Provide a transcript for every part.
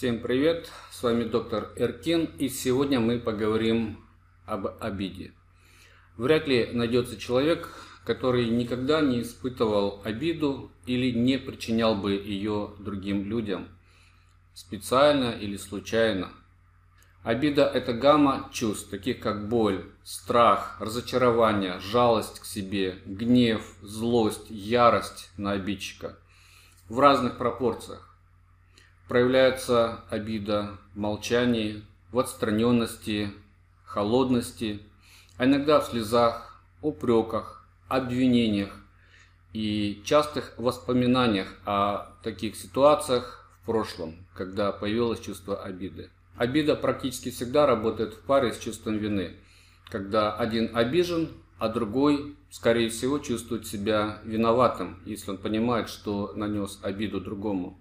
Всем привет, с вами доктор Эркин, и сегодня мы поговорим об обиде. Вряд ли найдется человек, который никогда не испытывал обиду или не причинял бы ее другим людям, специально или случайно. Обида – это гамма чувств, таких как боль, страх, разочарование, жалость к себе, гнев, злость, ярость на обидчика в разных пропорциях. Проявляется обида в молчании, в отстраненности, холодности, а иногда в слезах, упреках, обвинениях и частых воспоминаниях о таких ситуациях в прошлом, когда появилось чувство обиды. Обида практически всегда работает в паре с чувством вины, когда один обижен, а другой, скорее всего, чувствует себя виноватым, если он понимает, что нанес обиду другому.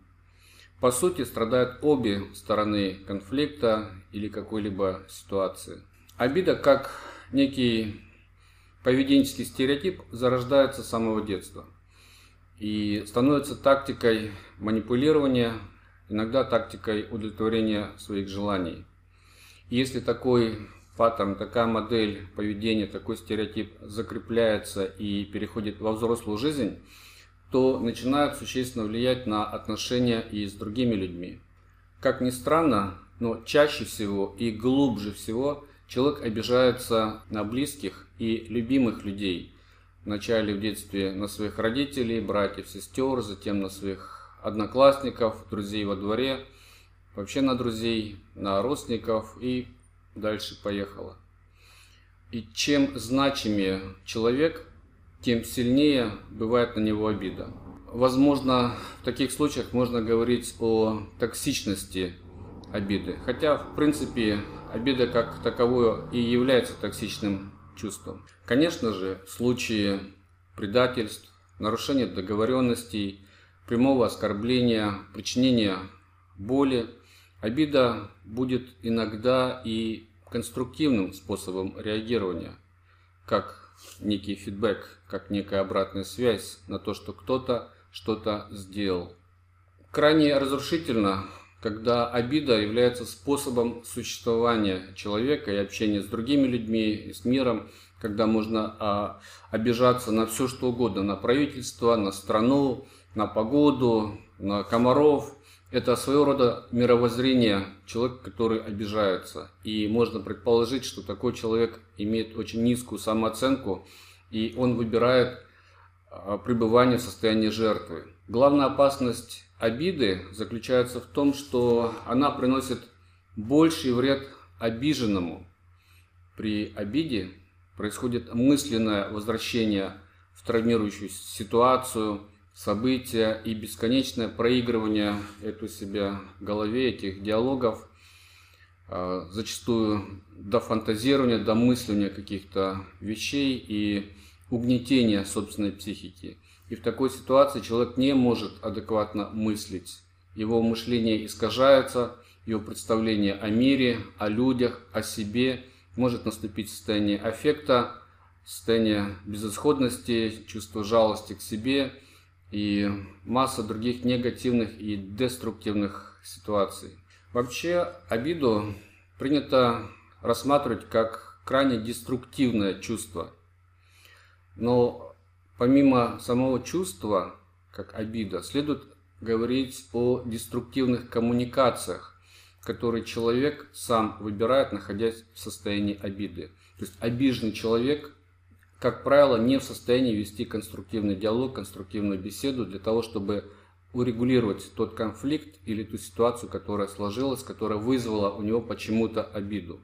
По сути, страдают обе стороны конфликта или какой-либо ситуации. Обида, как некий поведенческий стереотип, зарождается с самого детства и становится тактикой манипулирования, иногда тактикой удовлетворения своих желаний. Если такой паттерн, такая модель поведения, такой стереотип закрепляется и переходит во взрослую жизнь, то начинают существенно влиять на отношения и с другими людьми. Как ни странно, но чаще всего и глубже всего человек обижается на близких и любимых людей. Вначале в детстве на своих родителей, братьев, сестер, затем на своих одноклассников, друзей во дворе, вообще на друзей, на родственников и дальше поехало. И чем значимее человек, тем сильнее бывает на него обида. Возможно, в таких случаях можно говорить о токсичности обиды. Хотя, в принципе, обида как таковое и является токсичным чувством. Конечно же, в случае предательств, нарушения договоренностей, прямого оскорбления, причинения боли, обида будет иногда и конструктивным способом реагирования, как некий фидбэк, как некая обратная связь на то, что кто-то что-то сделал. Крайне разрушительно, когда обида является способом существования человека и общения с другими людьми, и с миром, когда можно обижаться на все, что угодно, на правительство, на страну, на погоду, на комаров. Это своего рода мировоззрение человека, который обижается. И можно предположить, что такой человек имеет очень низкую самооценку, и он выбирает пребывание в состоянии жертвы. Главная опасность обиды заключается в том, что она приносит больший вред обиженному. При обиде происходит мысленное возвращение в травмирующую ситуацию, события и бесконечное проигрывание у себя в голове, этих диалогов, зачастую до фантазирования, до мысления каких-то вещей и угнетения собственной психики. И в такой ситуации человек не может адекватно мыслить. Его мышление искажается, его представление о мире, о людях, о себе. Может наступить состояние аффекта, состояние безысходности, чувство жалости к себе и масса других негативных и деструктивных ситуаций. Вообще, обиду принято рассматривать как крайне деструктивное чувство. Но помимо самого чувства, как обида, следует говорить о деструктивных коммуникациях, которые человек сам выбирает, находясь в состоянии обиды. То есть обиженный человек, как правило, не в состоянии вести конструктивный диалог, конструктивную беседу для того, чтобы урегулировать тот конфликт или ту ситуацию, которая сложилась, которая вызвала у него почему-то обиду.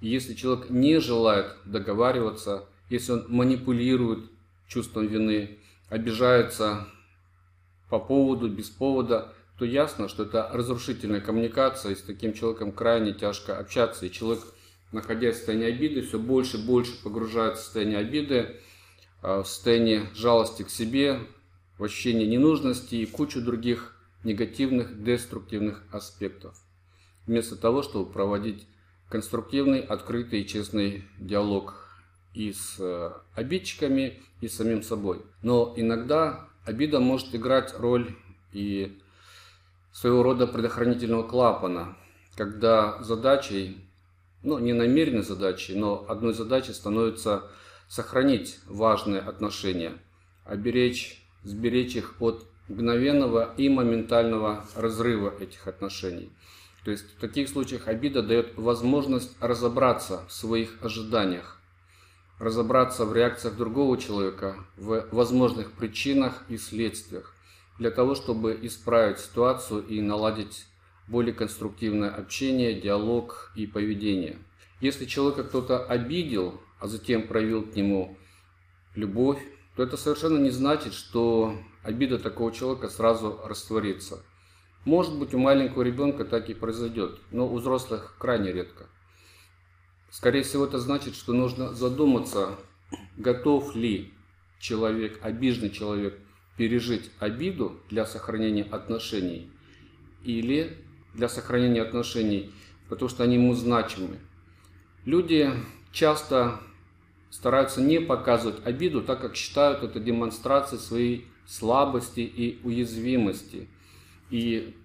И если человек не желает договариваться, если он манипулирует чувством вины, обижается по поводу, без повода, то ясно, что это разрушительная коммуникация, и с таким человеком крайне тяжко общаться, и человек, находясь в состоянии обиды, все больше и больше погружается в состояние обиды, в состояние жалости к себе, в ощущение ненужности и кучу других негативных, деструктивных аспектов. Вместо того, чтобы проводить конструктивный, открытый и честный диалог и с обидчиками, и с самим собой. Но иногда обида может играть роль и своего рода предохранительного клапана, когда задачей, ну не намеренной задачей, но одной задачей становится сохранить важные отношения, оберечь, сберечь их от мгновенного и моментального разрыва этих отношений. То есть в таких случаях обида дает возможность разобраться в своих ожиданиях, разобраться в реакциях другого человека, в возможных причинах и следствиях, для того, чтобы исправить ситуацию и наладить более конструктивное общение, диалог и поведение. Если человека кто-то обидел, а затем проявил к нему любовь, то это совершенно не значит, что обида такого человека сразу растворится. Может быть, у маленького ребенка так и произойдет, но у взрослых крайне редко. Скорее всего, это значит, что нужно задуматься, готов ли человек, обиженный человек, пережить обиду для сохранения отношений или для сохранения отношений, потому что они ему значимы. Люди часто стараются не показывать обиду, так как считают это демонстрацией своей слабости и уязвимости. И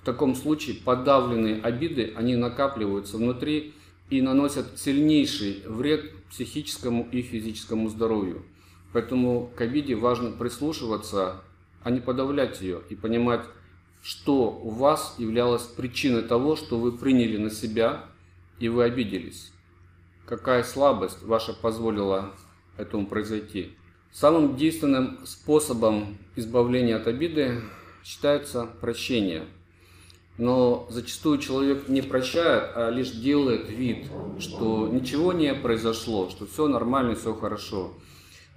в таком случае подавленные обиды, они накапливаются внутри и наносят сильнейший вред психическому и физическому здоровью. Поэтому к обиде важно прислушиваться, а не подавлять ее, и понимать, что у вас являлось причиной того, что вы приняли на себя и вы обиделись. Какая слабость ваша позволила этому произойти. Самым действенным способом избавления от обиды считается прощение. Но зачастую человек не прощает, а лишь делает вид, что ничего не произошло, что все нормально, все хорошо.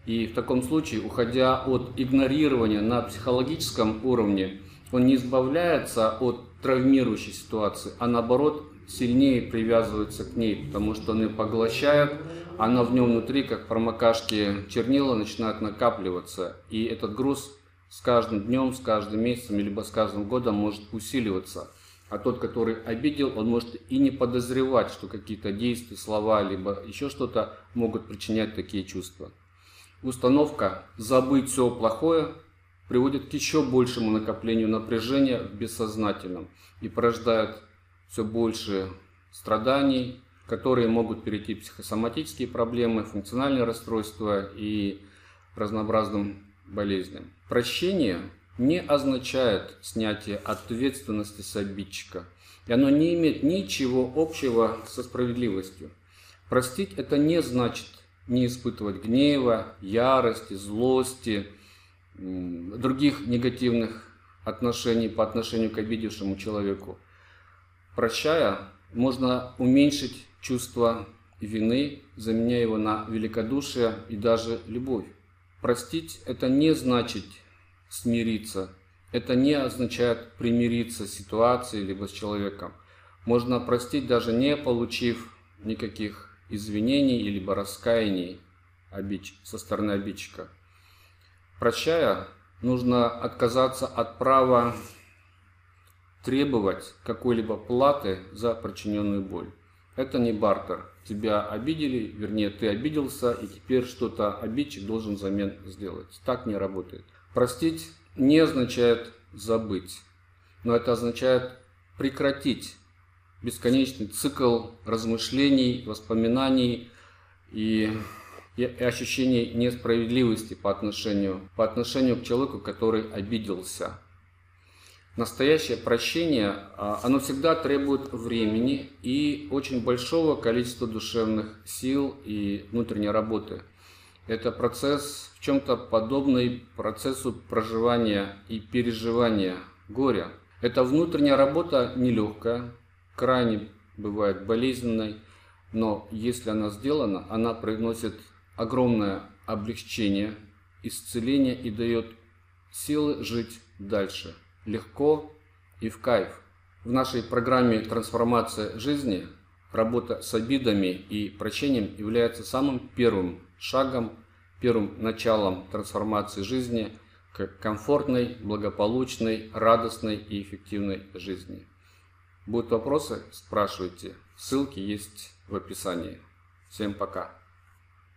И в таком случае, уходя от игнорирования на психологическом уровне, он не избавляется от травмирующей ситуации, а наоборот сильнее привязывается к ней, потому что он ее поглощает, она в нем внутри, как промокашки чернила, начинают накапливаться. И этот груз с каждым днем, с каждым месяцем, либо с каждым годом может усиливаться. А тот, который обидел, он может и не подозревать, что какие-то действия, слова, либо еще что-то могут причинять такие чувства. Установка «забыть все плохое» приводит к еще большему накоплению напряжения в бессознательном и порождает все больше страданий, которые могут перейти в психосоматические проблемы, функциональные расстройства и разнообразным болезням. Прощение не означает снятие ответственности с обидчика, и оно не имеет ничего общего со справедливостью. Простить – это не значит не испытывать гнева, ярости, злости, других негативных отношений по отношению к обидевшему человеку. Прощая, можно уменьшить чувство вины, заменяя его на великодушие и даже любовь. Простить – это не значит смириться, это не означает примириться с ситуацией либо с человеком. Можно простить, даже не получив никаких извинений либо раскаяний со стороны обидчика. Прощая, нужно отказаться от права требовать какой-либо платы за причиненную боль. Это не бартер. Тебя обидели, вернее, ты обиделся, и теперь что-то обидчик должен взамен сделать. Так не работает. Простить не означает забыть, но это означает прекратить бесконечный цикл размышлений, воспоминаний и ощущений несправедливости по отношению к человеку, который обиделся. Настоящее прощение, оно всегда требует времени и очень большого количества душевных сил и внутренней работы. Это процесс в чем-то подобный процессу проживания и переживания горя. Эта внутренняя работа нелегкая, крайне бывает болезненной, но если она сделана, она приносит огромное облегчение, исцеление и дает силы жить дальше. Легко и в кайф. В нашей программе «Трансформация жизни» работа с обидами и прощением является самым первым шагом, первым началом трансформации жизни к комфортной, благополучной, радостной и эффективной жизни. Будут вопросы? Спрашивайте. Ссылки есть в описании. Всем пока!